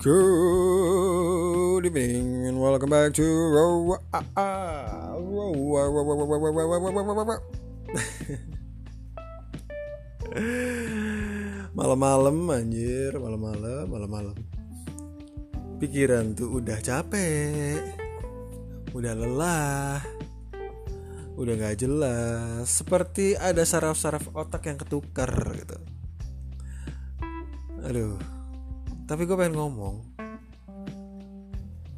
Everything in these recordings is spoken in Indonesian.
Good evening and welcome back to malam-malam. Pikiran tuh udah capek, udah lelah, udah gak jelas. Seperti ada saraf-saraf otak yang ketukar gitu. Aduh. Tapi gue pengen ngomong.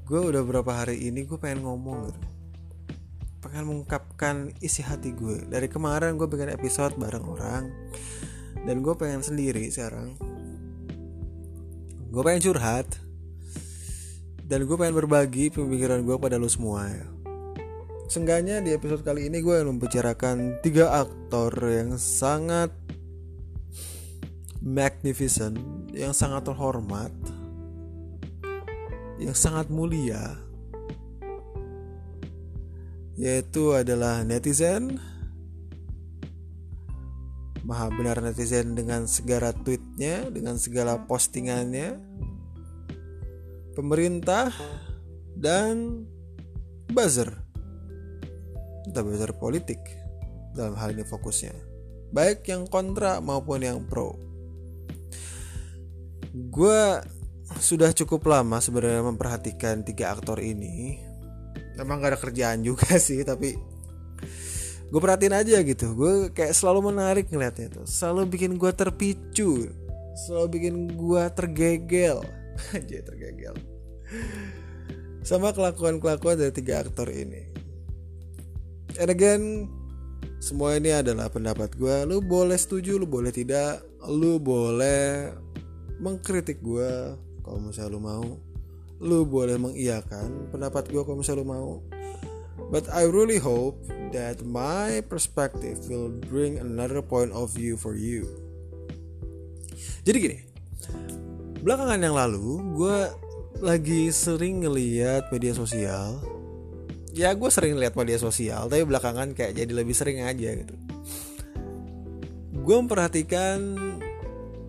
Gue udah berapa hari ini gue pengen ngomong gitu. Pengen mengungkapkan isi hati gue. Dari kemarin gue bikin episode bareng orang, dan gue pengen sendiri sekarang. Gue pengen curhat, dan gue pengen berbagi pemikiran gue pada lo semua ya. Seenggaknya di episode kali ini gue membicarakan 3 aktor yang sangat magnificent, yang sangat terhormat, yang sangat mulia, yaitu adalah Netizen. Maha benar Netizen dengan segala tweetnya, dengan segala postingannya, pemerintah, dan Buzzer. Entah Buzzer politik dalam hal ini fokusnya, baik yang kontra maupun yang pro. Gue sudah cukup lama sebenarnya memperhatikan 3 aktor ini. Emang gak ada kerjaan juga sih, tapi gue perhatiin aja gitu. Gue kayak selalu menarik ngeliatnya tuh. Selalu bikin gue terpicu, selalu bikin gue tergegel. Anjay, tergegel sama kelakuan-kelakuan dari 3 aktor ini. And again, semua ini adalah pendapat gue. Lu boleh setuju, lu boleh tidak. Lu boleh mengkritik gue kalau misalnya lu mau, lu boleh mengiyakan pendapat gue kalau misalnya lu mau. But I really hope that my perspective will bring another point of view for you. Jadi gini, belakangan yang lalu gue lagi sering ngeliat media sosial. Ya gue sering lihat media sosial, tapi belakangan kayak jadi lebih sering aja gitu. Gue memperhatikan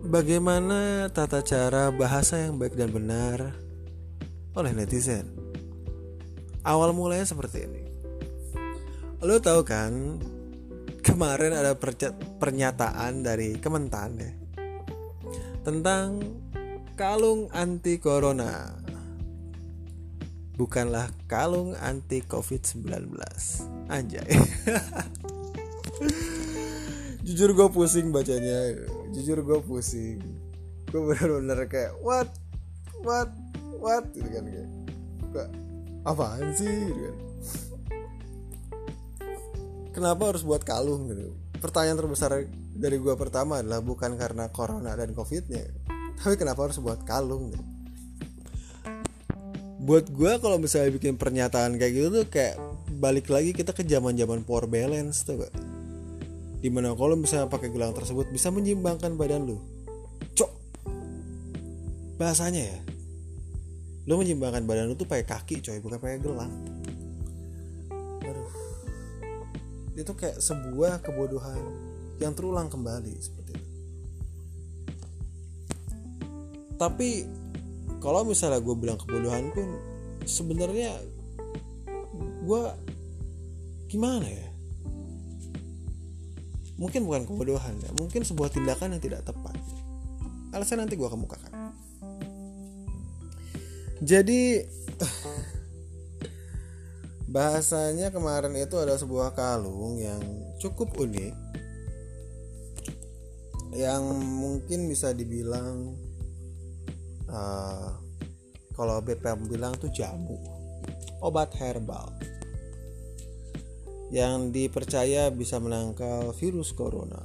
bagaimana tata cara bahasa yang baik dan benar oleh Netizen. Awal mulanya seperti ini. Lo tahu kan, kemarin ada pernyataan dari Kementan ya, tentang kalung anti corona. Bukanlah kalung anti Covid-19. Anjay. Jujur gue pusing bacanya. Gue bener-bener kayak What gitu kan, kayak apaan sih gitu kan. Kenapa harus buat kalung gitu? Pertanyaan terbesar dari gue pertama adalah bukan karena corona dan covidnya, tapi kenapa harus buat kalung gitu. Buat gue kalau misalnya bikin pernyataan kayak gitu tuh kayak balik lagi kita ke zaman-zaman power balance tuh, Pak. Dimana kalau misalnya pakai gelang tersebut bisa menyimbangkan badan lu. Cok, bahasanya ya, lu menyimbangkan badan lu tuh pakai kaki coy, bukan pakai gelang. Aduh, itu kayak sebuah kebodohan yang terulang kembali seperti itu. Tapi kalau misalnya gue bilang kebodohan pun sebenarnya gue gimana ya, mungkin bukan kebodohan ya, mungkin sebuah tindakan yang tidak tepat. Alasan nanti gue kemukakan. Jadi bahasanya kemarin itu ada sebuah kalung yang cukup unik, yang mungkin bisa dibilang kalau BPOM bilang tuh jamu, obat herbal, yang dipercaya bisa menangkal virus corona,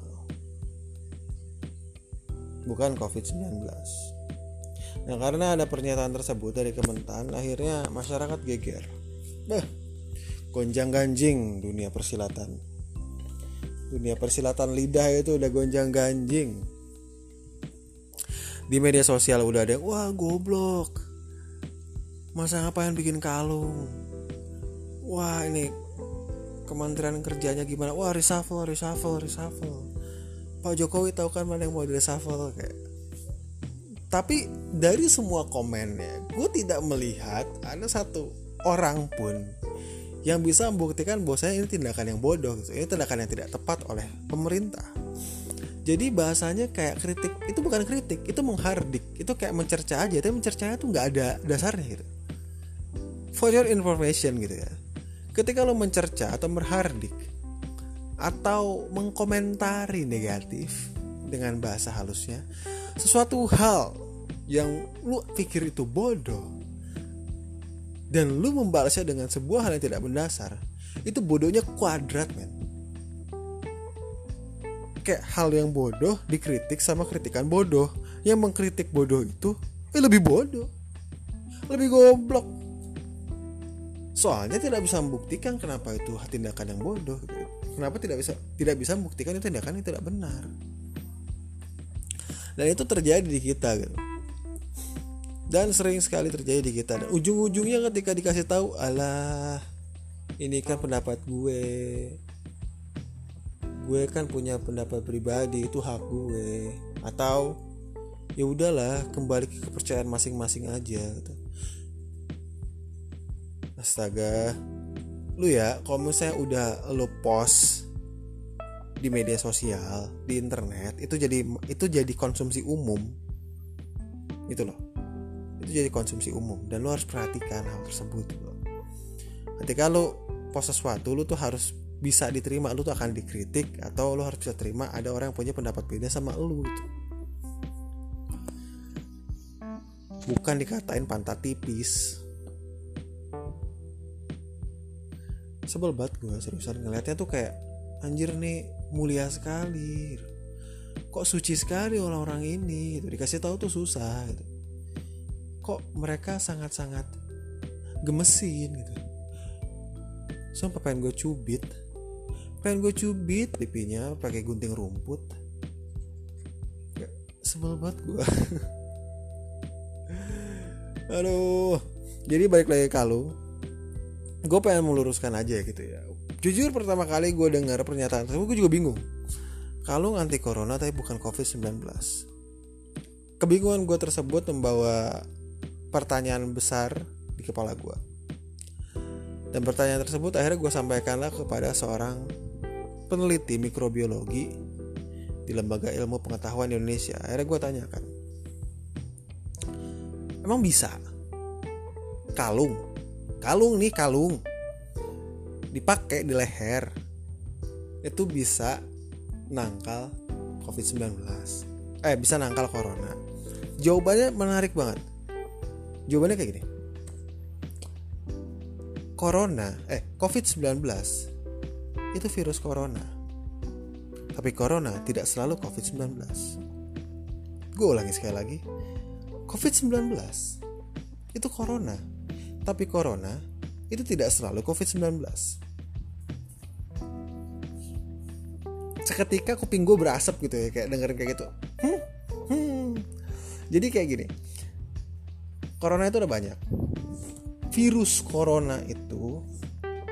bukan COVID-19. Nah, karena ada pernyataan tersebut dari Kementan, akhirnya masyarakat geger. Gonjang-ganjing dunia persilatan. Dunia persilatan lidah itu udah gonjang-ganjing. Di media sosial udah ada, wah goblok, masa ngapain bikin kalung? Wah ini Kementerian kerjanya gimana? Wah, reshuffle. Pak Jokowi tahu kan mana yang mau di reshuffle, kayak Tapi dari semua komennya, gue tidak melihat ada satu orang pun yang bisa membuktikan bahwasanya ini tindakan yang bodoh, ini tindakan yang tidak tepat oleh pemerintah. Jadi bahasanya kayak kritik, itu bukan kritik, itu menghardik, itu kayak mencerca aja, tapi mencercanya tuh nggak ada dasarnya gitu. For your information gitu ya. Ketika lo mencerca atau menghardik atau mengkomentari negatif dengan bahasa halusnya sesuatu hal yang lu pikir itu bodoh dan lu membalasnya dengan sebuah hal yang tidak mendasar, itu bodohnya kuadrat, men. Kayak hal yang bodoh dikritik sama kritikan bodoh. Yang mengkritik bodoh itu lebih bodoh, lebih goblok. Soalnya tidak bisa membuktikan kenapa itu tindakan yang bodoh. Kenapa tidak bisa membuktikan itu tindakan yang tidak benar. Dan itu terjadi di kita gitu. Dan sering sekali terjadi di kita. Dan ujung-ujungnya ketika dikasih tahu, alah, ini kan pendapat gue. Gue kan punya pendapat pribadi, itu hak gue. Atau ya udahlah, kembali ke kepercayaan masing-masing aja gitu. Astaga. Lu ya, kalau misalnya udah lu post di media sosial, di internet, itu jadi konsumsi umum. Itu loh. Itu jadi konsumsi umum dan lo harus perhatikan hal tersebut. Ketika lo post sesuatu, lo tuh harus bisa diterima, lo tuh akan dikritik atau lo harus bisa terima ada orang yang punya pendapat beda sama lo gitu. Bukan dikatain pantat tipis. Sebel banget gue seriusan ngeliatnya tuh kayak, anjir nih mulia sekali, kok suci sekali orang-orang ini gitu. Dikasih tahu tuh susah gitu. Kok mereka sangat-sangat gemesin gitu. Sumpah pengen gue cubit pipinya pakai gunting rumput. Sebel banget gue. Aduh. Jadi balik lagi ke lu, gue pengen meluruskan aja gitu ya. Jujur pertama kali gue dengar pernyataan tersebut, gue juga bingung. Kalung anti corona tapi bukan Covid-19. Kebingungan gue tersebut membawa pertanyaan besar di kepala gue. Dan pertanyaan tersebut akhirnya gue sampaikanlah kepada seorang peneliti mikrobiologi di Lembaga Ilmu Pengetahuan Indonesia. Akhirnya gue tanyakan, emang bisa kalung dipakai di leher itu bisa nangkal Covid-19, bisa nangkal corona? Jawabannya menarik banget. Jawabannya kayak gini. Covid-19 itu virus corona, tapi corona tidak selalu Covid-19. Gue ulangi sekali lagi, Covid-19 itu corona, tapi corona itu tidak selalu Covid-19. Seketika kuping gue berasap gitu ya, kayak dengerin kayak gitu. Jadi kayak gini, corona itu ada banyak, virus corona itu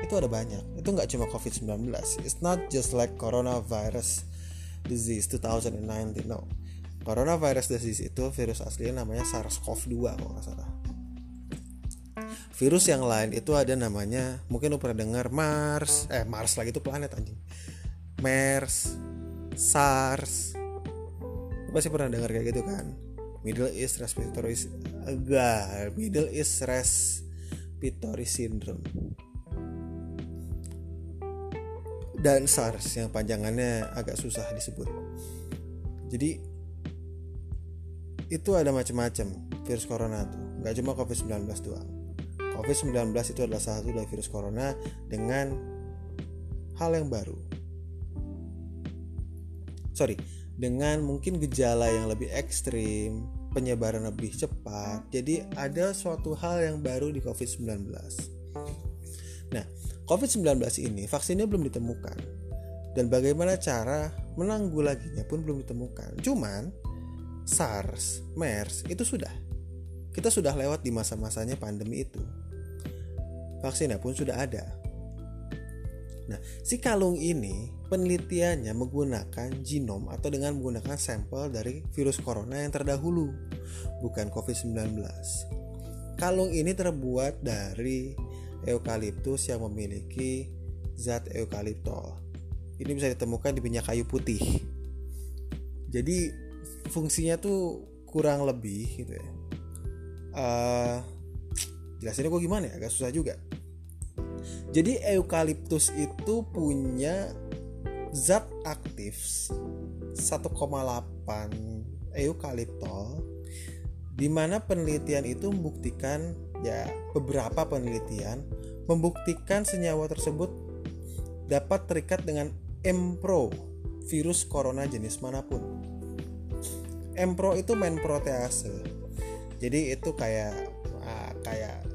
ada banyak. Itu gak cuma Covid-19. It's not just like coronavirus disease 2019. No, coronavirus disease itu virus aslinya namanya SARS-CoV-2 kalau gak salah. Virus yang lain itu ada namanya, mungkin lo pernah dengar, Mars lagi itu planet anjing. MERS, SARS. Lo pasti pernah dengar kayak gitu kan? Middle East Respiratory Syndrome. Dan SARS yang panjangannya agak susah disebut. Jadi itu ada macam-macam virus corona tuh, enggak cuma Covid-19 doang. Covid-19 itu adalah satu dari virus corona dengan hal yang baru. Dengan mungkin gejala yang lebih ekstrim, penyebaran lebih cepat. Jadi ada suatu hal yang baru di Covid-19. Nah, Covid-19 ini vaksinnya belum ditemukan. Dan bagaimana cara menanggulanginya pun belum ditemukan. Cuman SARS, MERS itu sudah. Kita sudah lewat di masa-masanya pandemi itu. Vaksinnya pun sudah ada. Nah, si kalung ini penelitiannya menggunakan genom atau dengan menggunakan sampel dari virus corona yang terdahulu, bukan Covid-19. Kalung ini terbuat dari eukaliptus yang memiliki zat eukaliptol. Ini bisa ditemukan di minyak kayu putih. Jadi fungsinya tuh kurang lebih gitu ya. Jelasinnya gue gimana ya, agak susah juga. Jadi eukaliptus itu punya zat aktif 1,8 eukaliptol, dimana penelitian itu membuktikan, ya beberapa penelitian membuktikan senyawa tersebut dapat terikat dengan Mpro virus corona jenis manapun. Mpro itu main protease, jadi itu kayak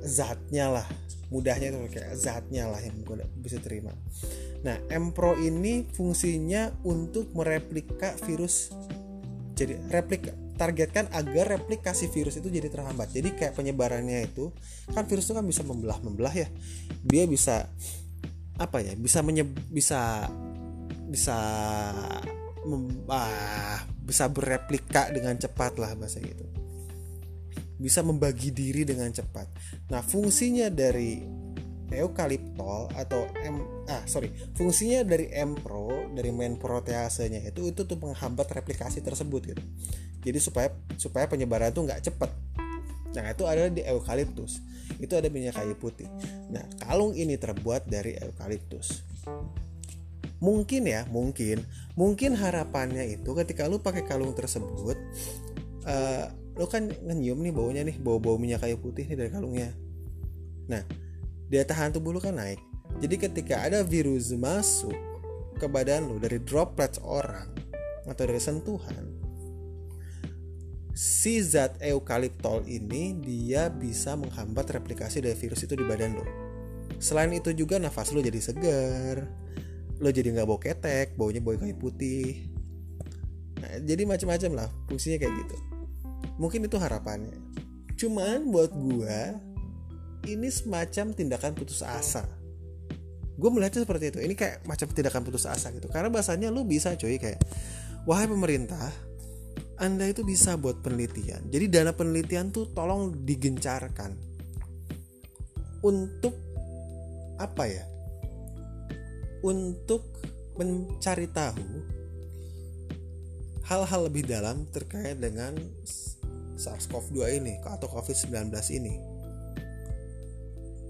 zatnya lah, mudahnya itu kayak zatnya lah yang bisa terima. Nah, Mpro ini fungsinya untuk mereplika virus, jadi targetkan agar replikasi virus itu jadi terhambat. Jadi kayak penyebarannya itu kan, virus itu kan bisa membelah ya, dia bisa bisa bereplika dengan cepat lah, bahasa gitu, bisa membagi diri dengan cepat. Nah, fungsinya dari eukaliptol atau fungsinya dari Mpro, dari main proteasenya itu tuh menghambat replikasi tersebut gitu. Jadi supaya penyebaran itu nggak cepat. Nah, itu ada di eukaliptus. Itu ada minyak kayu putih. Nah, kalung ini terbuat dari eukaliptus. Mungkin harapannya itu ketika lu pakai kalung tersebut, lu kan nyium nih baunya nih, bau minyak kayu putih nih dari kalungnya. Nah, daya tahan tubuh lu kan naik. Jadi ketika ada virus masuk ke badan lu dari droplets orang atau dari sentuhan, si zat eukaliptol ini dia bisa menghambat replikasi dari virus itu di badan lu. Selain itu juga nafas lu jadi segar, lo jadi nggak bau ketek, baunya bau kayu putih. Nah, jadi macam-macam lah fungsinya kayak gitu. Mungkin itu harapannya. Cuman buat gue ini semacam tindakan putus asa. Gue melihatnya seperti itu. Ini kayak macam tindakan putus asa gitu. Karena bahasanya lo bisa cuy, kayak wahai pemerintah, Anda itu bisa buat penelitian. Jadi dana penelitian tuh tolong digencarkan untuk apa ya? Untuk mencari tahu hal-hal lebih dalam terkait dengan SARS-CoV-2 ini atau COVID-19 ini.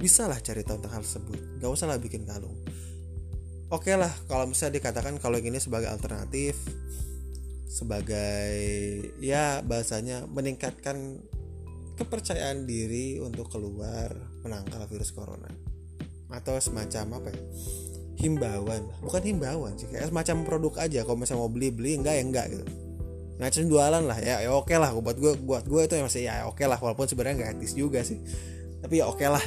Bisalah cari tahu tentang hal tersebut, gak usahlah bikin kalung. Oke lah, kalau misalnya dikatakan kalung ini sebagai alternatif, sebagai ya bahasanya meningkatkan kepercayaan diri untuk keluar menangkal virus corona, atau semacam apa ya, bukan himbauan sih, kayak semacam produk aja. Kalau misalnya mau beli enggak gitu, macam jualan lah ya oke lah. Buat gue itu masih ya oke lah, walaupun sebenarnya nggak etis juga sih, tapi ya oke lah.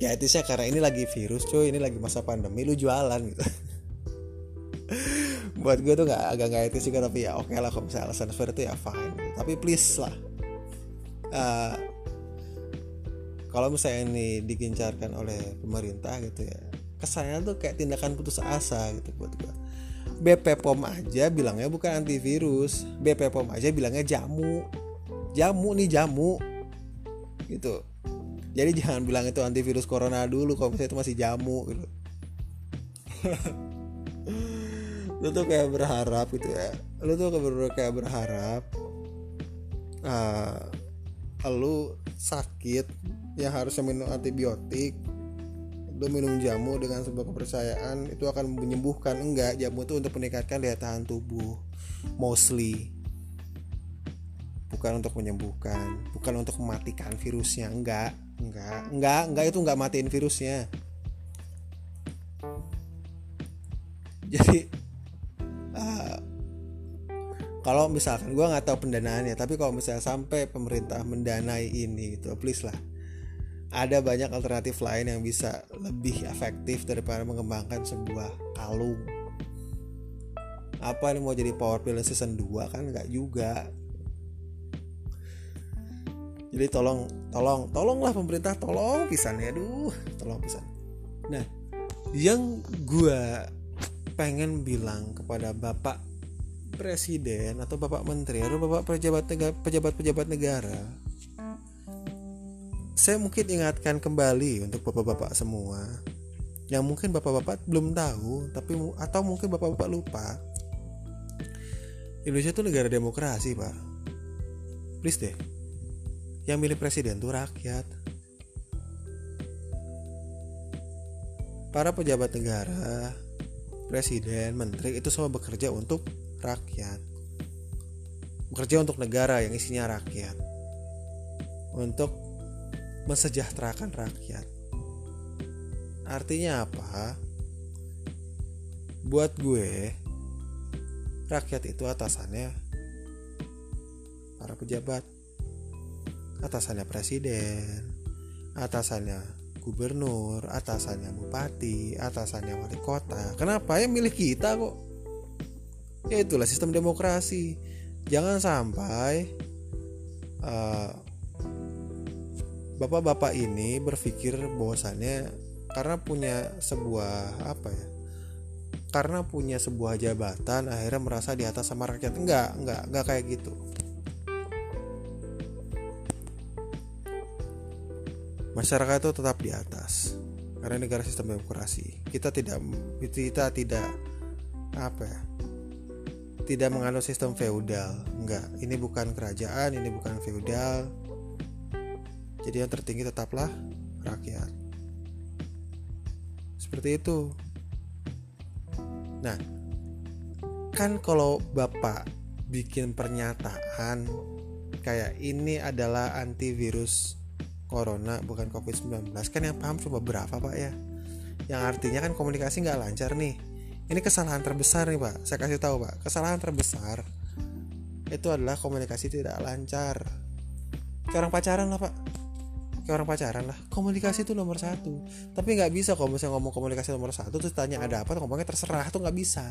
Ya etisnya karena ini lagi virus cuy, ini lagi masa pandemi, lu jualan gitu. Buat gue tuh agak nggak etis juga, tapi ya oke lah kalau misalnya alasan fair itu ya fine gitu. Tapi please lah, kalau misalnya ini digencarkan oleh pemerintah gitu ya, kesannya tuh kayak tindakan putus asa gitu buat gue. BP POM aja bilangnya bukan antivirus, BP POM aja bilangnya jamu gitu. Jadi jangan bilang itu antivirus corona dulu kalau misalnya itu masih jamu gitu. Lu tuh kayak berharap gitu ya, lu tuh kayak berharap lu sakit yang harusnya minum antibiotik, lu minum jamu dengan sebuah kepercayaan itu akan menyembuhkan. Enggak, jamu itu untuk meningkatkan daya tahan tubuh mostly, bukan untuk menyembuhkan, bukan untuk mematikan virusnya. Enggak, itu enggak matiin virusnya. Jadi kalau misalkan, gue nggak tahu pendanaannya, tapi kalau misalnya sampai pemerintah mendanai ini gitu, please lah, ada banyak alternatif lain yang bisa lebih efektif daripada mengembangkan sebuah kalung. Apa ini mau jadi power pill season 2 kan? Enggak juga. Jadi tolonglah pemerintah, tolong pisan ya, aduh, tolong pisan. Nah, Yang gue pengen bilang kepada Bapak Presiden atau Bapak Menteri atau Bapak pejabat-pejabat negara, saya mungkin ingatkan kembali untuk bapak-bapak semua yang mungkin bapak-bapak belum tahu, tapi atau mungkin bapak-bapak lupa, Indonesia itu negara demokrasi, Pak. Please deh, yang milih presiden itu rakyat. Para pejabat negara, presiden, menteri itu semua bekerja untuk rakyat, bekerja untuk negara yang isinya rakyat, untuk mensejahterakan rakyat. Artinya apa? Buat gue, rakyat itu atasannya para pejabat, atasannya presiden, atasannya gubernur, atasannya bupati, atasannya wali kota. Kenapa? Ya milik kita kok. Ya itulah sistem demokrasi. Jangan sampai bapak-bapak ini berpikir bahwasannya karena punya sebuah karena punya sebuah jabatan akhirnya merasa di atas sama rakyat. Enggak kayak gitu. Masyarakat itu tetap di atas karena negara sistem demokrasi. Kita tidak menganut sistem feudal. Enggak, ini bukan kerajaan, ini bukan feudal. Jadi yang tertinggi tetaplah rakyat. Seperti itu. Nah, kan kalau Bapak bikin pernyataan kayak ini adalah antivirus corona bukan Covid-19, kan yang paham cuma berapa, Pak, ya? Yang artinya kan komunikasi nggak lancar nih. Ini kesalahan terbesar nih, Pak. Saya kasih tahu, Pak. Kesalahan terbesar itu adalah komunikasi tidak lancar. Kayak orang pacaran lah, Pak. Komunikasi itu nomor satu. Tapi gak bisa kalau misalnya ngomong komunikasi nomor satu terus tanya ada apa, ngomongnya terserah, tuh gak bisa.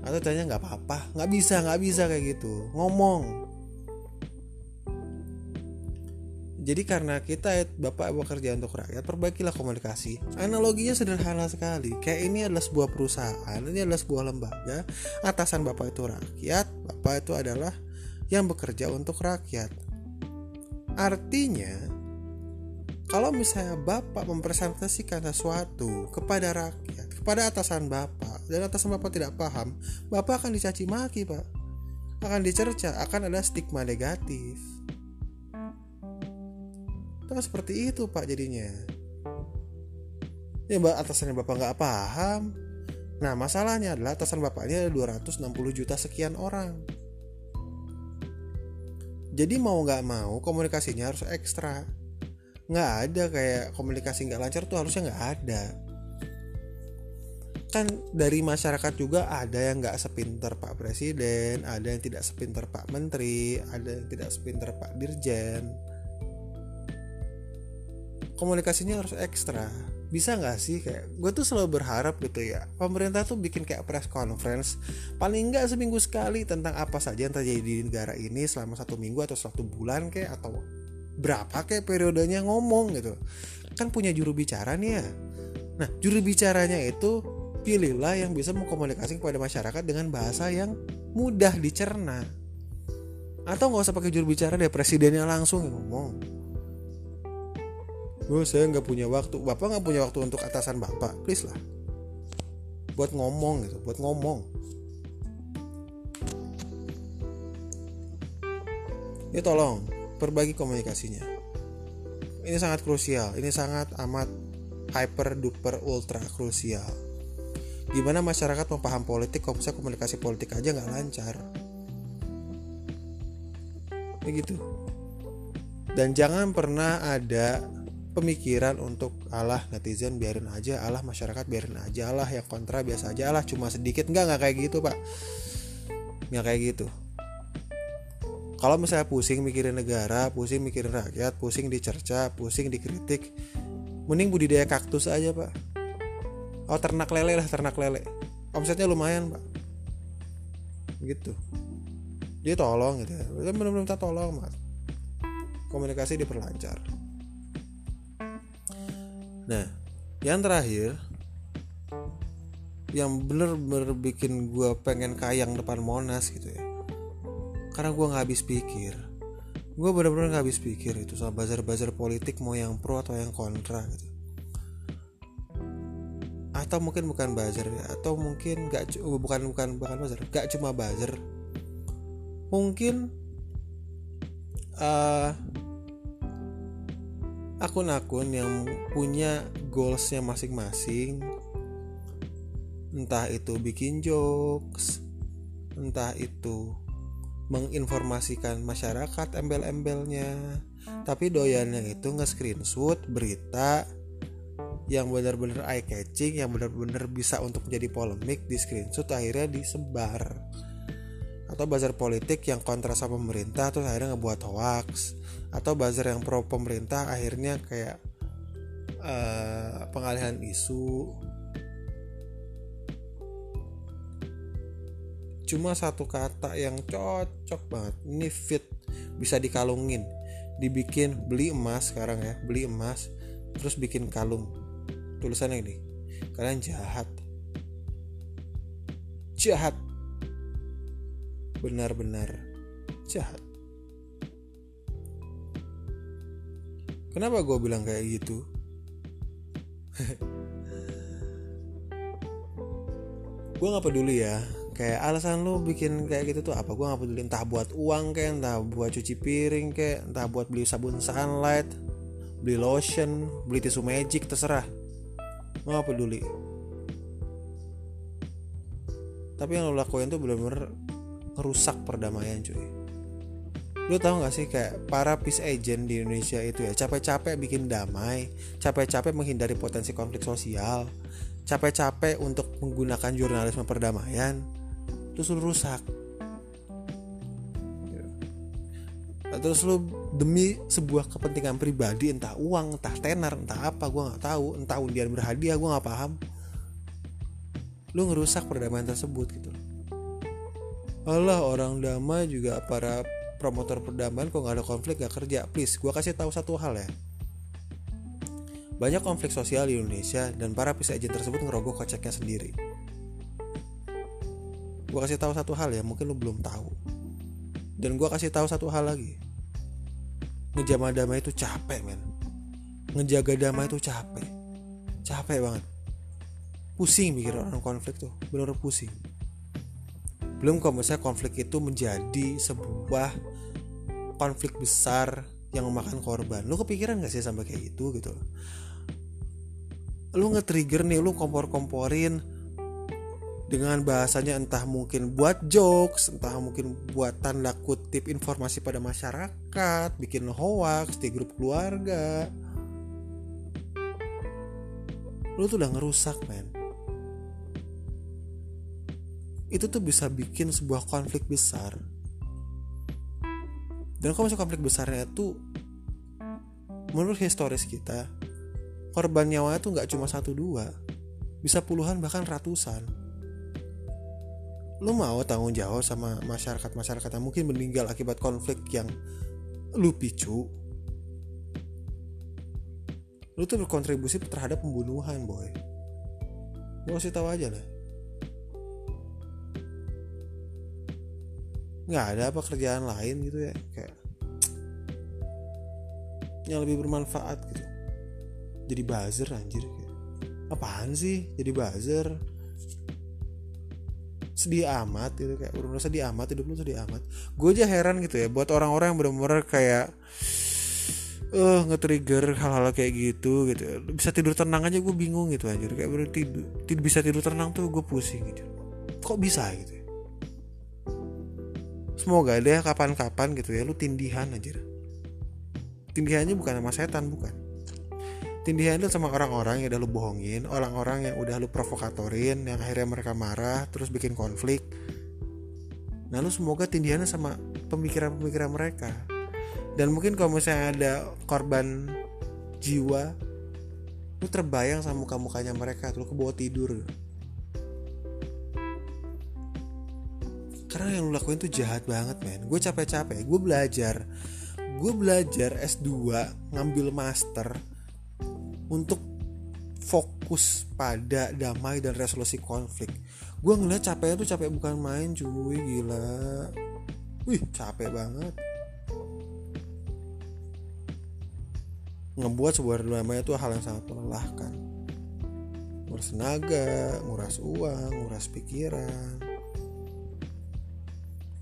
Atau tanya gak apa-apa, gak bisa kayak gitu. Ngomong. Jadi karena kita, Bapak bekerja untuk rakyat, perbaikilah komunikasi. Analoginya sederhana sekali. Kayak ini adalah sebuah perusahaan, ini adalah sebuah lembaga. Atasan Bapak itu rakyat, Bapak itu adalah yang bekerja untuk rakyat. Artinya, kalau misalnya Bapak mempresentasikan sesuatu kepada rakyat, kepada atasan Bapak, dan atasan Bapak tidak paham, Bapak akan dicaci maki, Pak. Akan dicerca, akan ada stigma negatif. Terus seperti itu, Pak, jadinya. Ya, atasannya Bapak nggak paham. Nah, masalahnya adalah atasan Bapak ini ada 260 juta sekian orang. Jadi mau gak mau komunikasinya harus ekstra. Gak ada kayak komunikasi gak lancar tuh harusnya gak ada. Kan dari masyarakat juga ada yang gak sepinter Pak Presiden, ada yang tidak sepinter Pak Menteri, ada yang tidak sepinter Pak Dirjen. Komunikasinya harus ekstra. Bisa gak sih kayak, gue tuh selalu berharap gitu ya, pemerintah tuh bikin kayak press conference paling gak seminggu sekali tentang apa saja yang terjadi di negara ini selama 1 minggu atau 1 bulan kayak, atau berapa kayak periodenya ngomong gitu. Kan punya juru bicara nih ya. Nah, juru bicaranya itu pilihlah yang bisa mengkomunikasi kepada masyarakat dengan bahasa yang mudah dicerna. Atau gak usah pakai juru bicara deh, presidennya langsung ngomong. Bro, saya gak punya waktu. Bapak gak punya waktu untuk atasan Bapak. Please lah. Buat ngomong gitu. Ini tolong, perbagi komunikasinya. Ini sangat krusial. Ini sangat amat hyper duper ultra krusial. Gimana masyarakat mau paham politik kalau misalnya komunikasi politik aja gak lancar. Ya gitu. Dan jangan pernah ada pemikiran untuk alah netizen biarin aja, alah masyarakat biarin aja, alah yang kontra biasa aja, alah cuma sedikit. Enggak kayak gitu, Pak. Enggak kayak gitu. Kalau misalnya pusing mikirin negara, pusing mikirin rakyat, pusing dicerca, pusing dikritik, mending budidaya kaktus aja, Pak. Oh, ternak lele. Omsetnya lumayan, Pak. Gitu. Dia tolong gitu. Kita benar-benar minta tolong, Mas. Komunikasi diperlancar. Nah, Yang terakhir, yang bener-bener bikin gue pengen kayang depan Monas gitu ya, karena gue gak habis pikir. Gue bener-bener gak habis pikir itu soal bazar-bazar politik, mau yang pro atau yang kontra gitu. Atau mungkin bukan buzzer, atau mungkin gak, bukan buzzer, gak cuma buzzer. Mungkin akun-akun yang punya goalsnya masing-masing, entah itu bikin jokes, entah itu menginformasikan masyarakat embel-embelnya, tapi doyannya itu nge-screenshot berita yang benar-benar eye catching, yang benar-benar bisa untuk menjadi polemik, di screenshot akhirnya disebar. Atau buzzer politik yang kontra sama pemerintah terus akhirnya ngebuat hoax. Atau buzzer yang pro pemerintah akhirnya kayak pengalihan isu. Cuma satu kata yang cocok banget, ini fit, bisa dikalungin, dibikin. Beli emas sekarang ya, beli emas terus bikin kalung tulisannya ini, kalian jahat, benar-benar jahat. Kenapa gue bilang kayak gitu? Gue nggak peduli ya, kayak alasan lu bikin kayak gitu tuh apa, gue nggak peduli. Entah buat uang kayak, entah buat cuci piring kayak, entah buat beli sabun Sunlight, beli lotion, beli tisu magic, terserah. Gak peduli. Tapi yang lo lakuin tuh bener-bener ngerusak perdamaian cuy. Lo tau gak sih kayak para peace agent di Indonesia itu ya, capek-capek bikin damai, capek-capek menghindari potensi konflik sosial, capek-capek untuk menggunakan jurnalisme perdamaian, terus lo rusak. Terus lo demi sebuah kepentingan pribadi, entah uang, entah tenar, entah apa, gue gak tahu, entah undian berhadiah, gue gak paham, lu ngerusak perdamaian tersebut gitu. Alah, orang damai juga para promotor perdamaian kok gak ada konflik gak kerja. Please, gue kasih tahu satu hal ya, banyak konflik sosial di Indonesia dan para peace agent tersebut ngerogoh koceknya sendiri. Gue kasih tahu satu hal ya, mungkin lu belum tahu. Dan gue kasih tahu satu hal lagi, ngejama damai itu capek men. Ngejaga damai itu capek, capek banget. Pusing mikir orang konflik tuh, bener pusing. Belum kalau misalnya konflik itu menjadi sebuah konflik besar yang memakan korban. Lu kepikiran gak sih sampai kayak gitu gitu? Lu nge-trigger nih, lu kompor-komporin dengan bahasanya entah mungkin buat jokes, entah mungkin buat tanda kutip informasi pada masyarakat, bikin hoax di grup keluarga. Lu tuh udah ngerusak men. Itu tuh bisa bikin sebuah konflik besar. Dan kalau masuk konflik besarnya tuh, menurut historis kita, korban nyawanya tuh gak cuma 1-2, bisa puluhan bahkan ratusan. Lu mau tanggung jawab sama masyarakat-masyarakat yang mungkin meninggal akibat konflik yang lu picu? Lu tuh berkontribusi terhadap pembunuhan boy. Lu kasih tahu aja lah. Gak ada apa kerjaan lain gitu ya, kayak yang lebih bermanfaat gitu. Jadi buzzer anjir. Apaan sih jadi buzzer? Sedih amat gitu, kayak udah sedih amat, hidup lu sedih amat. Gue aja heran gitu ya, buat orang-orang yang bener-bener kayak nge-trigger hal-hal kayak gitu. Bisa tidur tenang aja gue bingung gitu anjir. Kayak bener bisa tidur tenang tuh gue pusing gitu. Kok bisa gitu ya? Semoga deh kapan-kapan gitu ya, lu tindihan anjir. Tindihannya bukan sama setan, bukan. Tindihan lu sama orang-orang yang udah lu bohongin, orang-orang yang udah lu provokatorin, yang akhirnya mereka marah terus bikin konflik. Nah lu semoga tindihannya sama pemikiran-pemikiran mereka. Dan mungkin kalau misalnya ada korban jiwa, lu terbayang sama muka-mukanya mereka, lu kebawa tidur. Karena yang lu lakuin tuh jahat banget men. Gue capek-capek, gue belajar S2, ngambil master untuk fokus pada damai dan resolusi konflik. Gue ngeliat capeknya tuh capek bukan main cuy, gila. Wih, capek banget. Ngebuat sebuah damai itu hal yang sangat melelahkan. Nguras tenaga, nguras uang, nguras pikiran.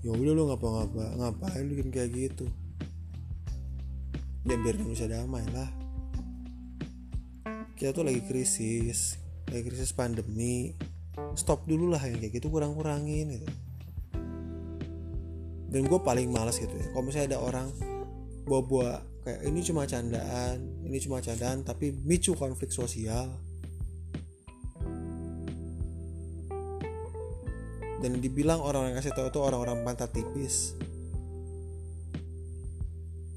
Ya udah lu ngapain lu bikin kayak gitu. Ya biar bisa damai lah. Kita tuh lagi krisis pandemi. Stop dulu lah yang kayak gitu, kurangin gitu. Dan gue paling malas gitu ya. Kalau misalnya ada orang bawa-bawa kayak ini cuma candaan tapi micu konflik sosial. Dan dibilang orang-orang yang kasih tahu itu orang-orang pantat tipis.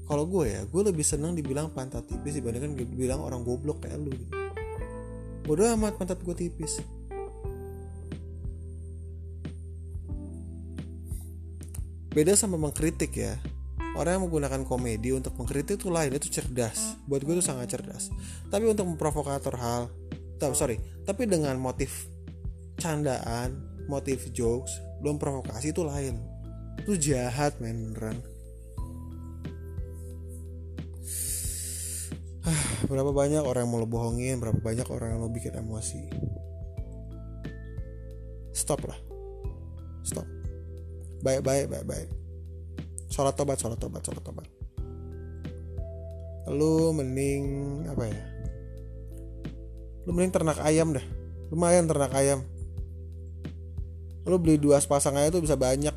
Kalau gue ya, gue lebih senang dibilang pantat tipis dibandingkan dibilang orang goblok kayak lu gitu. Bodoh amat pantat gue tipis. Beda sama mengkritik ya. Orang yang menggunakan komedi untuk mengkritik itu lain, itu cerdas. Buat gue itu sangat cerdas. Tapi untuk memprovokator tapi dengan motif candaan, motif jokes, belum provokasi itu lain. Itu jahat beneran. Berapa banyak orang yang mau lo bohongin, berapa banyak orang yang lo bikin emosi. Stop. Baik. Sholat tobat. Lu mending ternak ayam dah. Lumayan ternak ayam. Lu beli 2 sepasang aja tuh bisa banyak.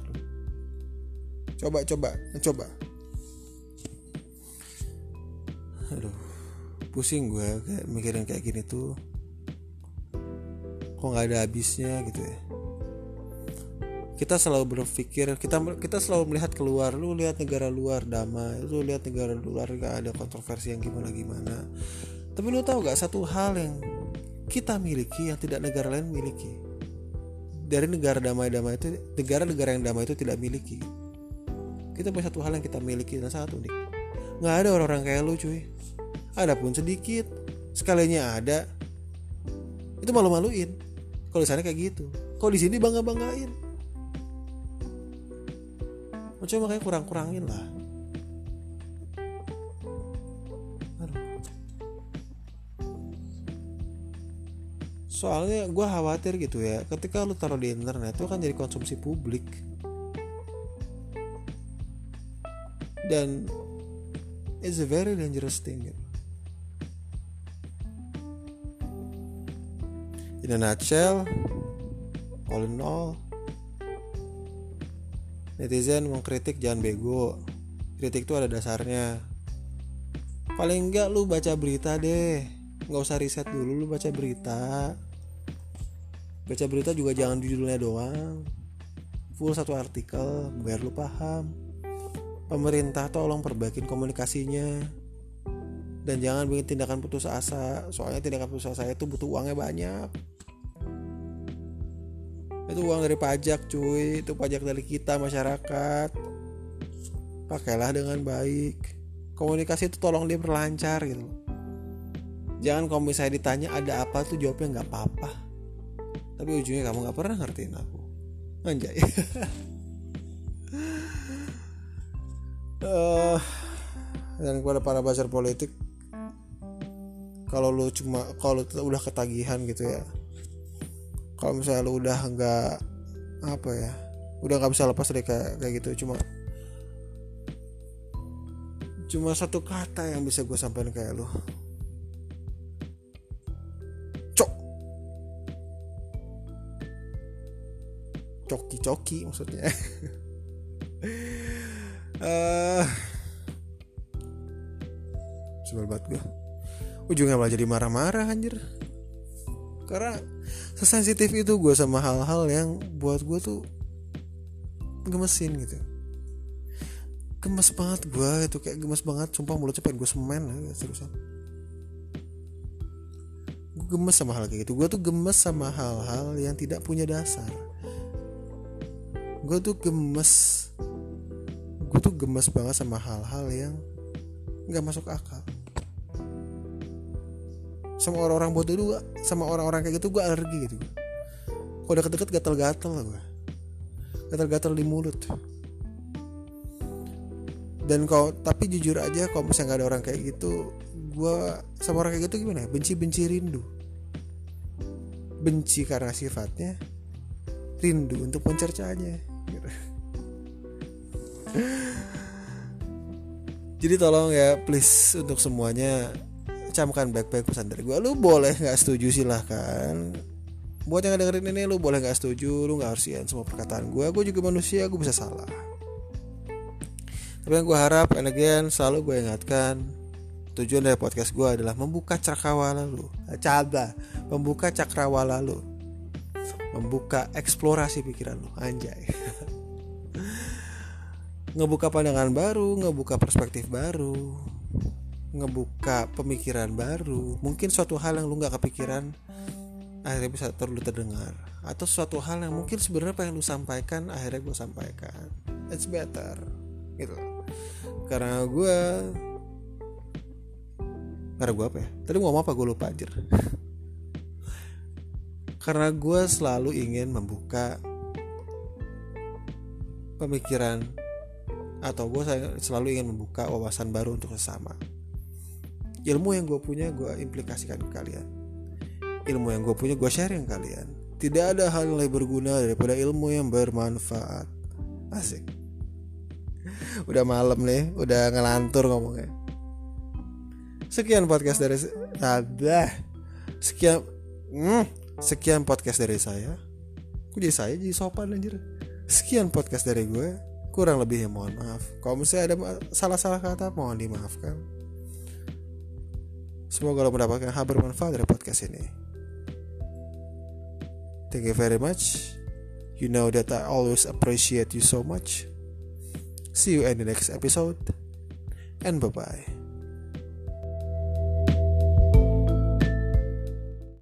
Coba. Aduh, pusing gue kayak mikirin kayak gini tuh. Kok nggak ada habisnya gitu ya. Kita selalu berpikir, kita selalu melihat keluar. Lu lihat negara luar damai, lu lihat negara luar gak ada kontroversi yang gimana-gimana. Tapi lu tahu gak satu hal yang kita miliki yang tidak negara lain miliki? Dari negara damai-damai itu, negara-negara yang damai itu tidak miliki. Kita punya satu hal yang kita miliki dan sangat unik. Gak ada orang-orang kayak lu cuy. Ada pun sedikit, sekalinya ada, itu malu-maluin. Kalau di sana kayak gitu, kalau di sini bangga-banggain. Coba makanya kurangin lah. Soalnya gue khawatir gitu ya, ketika lu taruh di internet itu kan jadi konsumsi publik. Dan it's a very dangerous thing gitu. In a nutshell, all in all, netizen mengkritik jangan bego. Kritik itu ada dasarnya. Paling enggak lu baca berita deh. Enggak usah riset dulu, lu baca berita. Baca berita juga jangan judulnya doang. Full satu artikel biar lu paham. Pemerintah tolong perbaikin komunikasinya. Dan jangan bikin tindakan putus asa. Soalnya tindakan putus asa itu butuh uangnya banyak. Itu uang dari pajak cuy, itu pajak dari kita masyarakat. Pakailah dengan baik. Komunikasi itu tolong diperlancar gitu. Jangan kalau misalnya ditanya ada apa tuh jawabnya nggak apa-apa. Tapi ujungnya kamu nggak pernah ngertiin aku. Anjay. Dan kepada para buzzer politik, kalau udah ketagihan gitu ya. Kalau misalnya lu udah nggak bisa lepas dari kayak gitu, cuma satu kata yang bisa gue sampaikan kayak lu, coki maksudnya. Sebel banget gue, ujungnya malah jadi marah-marah anjir. Karena sesensitif itu gue sama hal-hal yang buat gue tuh gemesin gitu. Gemes banget gue itu, kayak gemes banget. Sumpah mulutnya pengen gue semen ya, seriusan. Gue gemes sama hal kayak gitu. Gue tuh gemes sama hal-hal yang tidak punya dasar. Gue tuh gemes banget sama hal-hal yang gak masuk akal. sama orang-orang bodoh itu, sama orang-orang kayak gitu gue alergi gitu. Kalau deket-deket gatal-gatal lah gue, gatal-gatal di mulut. Dan kalau tapi jujur aja kalau misalnya nggak ada orang kayak gitu, gue sama orang kayak gitu gimana? Benci-benci rindu. Benci karena sifatnya, rindu untuk mencercanya. Jadi tolong ya please untuk semuanya, camkan baik-baik pesan dari gue. Lu boleh nggak setuju silahkan. Buat yang dengerin ini, lu boleh nggak setuju, lu nggak harus iyain semua perkataan gue. Gue juga manusia, gue bisa salah. Tapi yang gue harap, and again, selalu gue ingatkan, tujuan dari podcast gue adalah membuka cakrawala lu, membuka cakrawala lu, membuka eksplorasi pikiran lu, anjay. Ngebuka pandangan baru, ngebuka perspektif baru, ngebuka pemikiran baru. Mungkin suatu hal yang lu gak kepikiran akhirnya bisa terdengar, atau suatu hal yang mungkin sebenarnya pengen lu sampaikan akhirnya gue sampaikan. It's better gitu. Karena gue apa ya? Tadi mau ngomong apa gue lupa anjir. Karena gue selalu ingin membuka pemikiran, atau gue selalu ingin membuka wawasan baru untuk sesama. Ilmu yang gue punya gue implikasikan ke kalian, ilmu yang gue punya gue sharing ke kalian. Tidak ada hal yang lebih berguna daripada ilmu yang bermanfaat. Asik. Udah malam nih, udah ngelantur ngomongnya. Sekian podcast dari saya. Kok jadi sopan anjir. Sekian podcast dari gue. Kurang lebihnya mohon maaf. Kalau misalnya ada salah-salah kata mohon dimaafkan. Semoga lo mendapatkan hal bermanfaat dari podcast ini. Thank you very much. You know that I always appreciate you so much. See you in the next episode, and bye-bye.